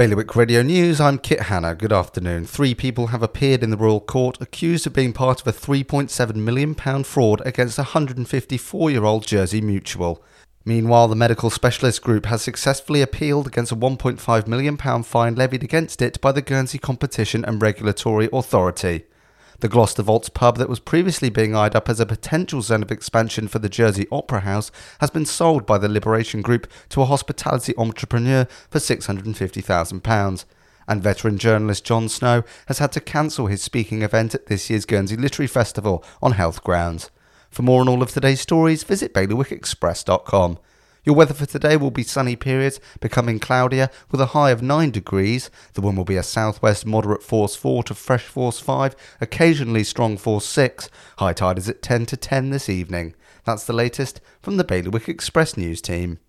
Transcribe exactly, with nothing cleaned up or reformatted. Bailiwick Radio News, I'm Kit Hanna. Good afternoon. Three people have appeared in the Royal Court accused of being part of a three point seven million pounds fraud against one hundred fifty-four-year-old Jersey Mutual. Meanwhile, the medical specialist group has successfully appealed against a one point five million pounds fine levied against it by the Guernsey Competition and Regulatory Authority. The Gloucester Vaults pub that was previously being eyed up as a potential zone of expansion for the Jersey Opera House has been sold by the Liberation Group to a hospitality entrepreneur for six hundred fifty thousand pounds. And veteran journalist John Snow has had to cancel his speaking event at this year's Guernsey Literary Festival on health grounds. For more on all of today's stories, visit bailiwick express dot com. Your weather for today will be sunny periods, becoming cloudier with a high of nine degrees. The wind will be a southwest moderate force four to fresh force five, occasionally strong force six. High tide is at ten to ten this evening. That's the latest from the Bailiwick Express news team.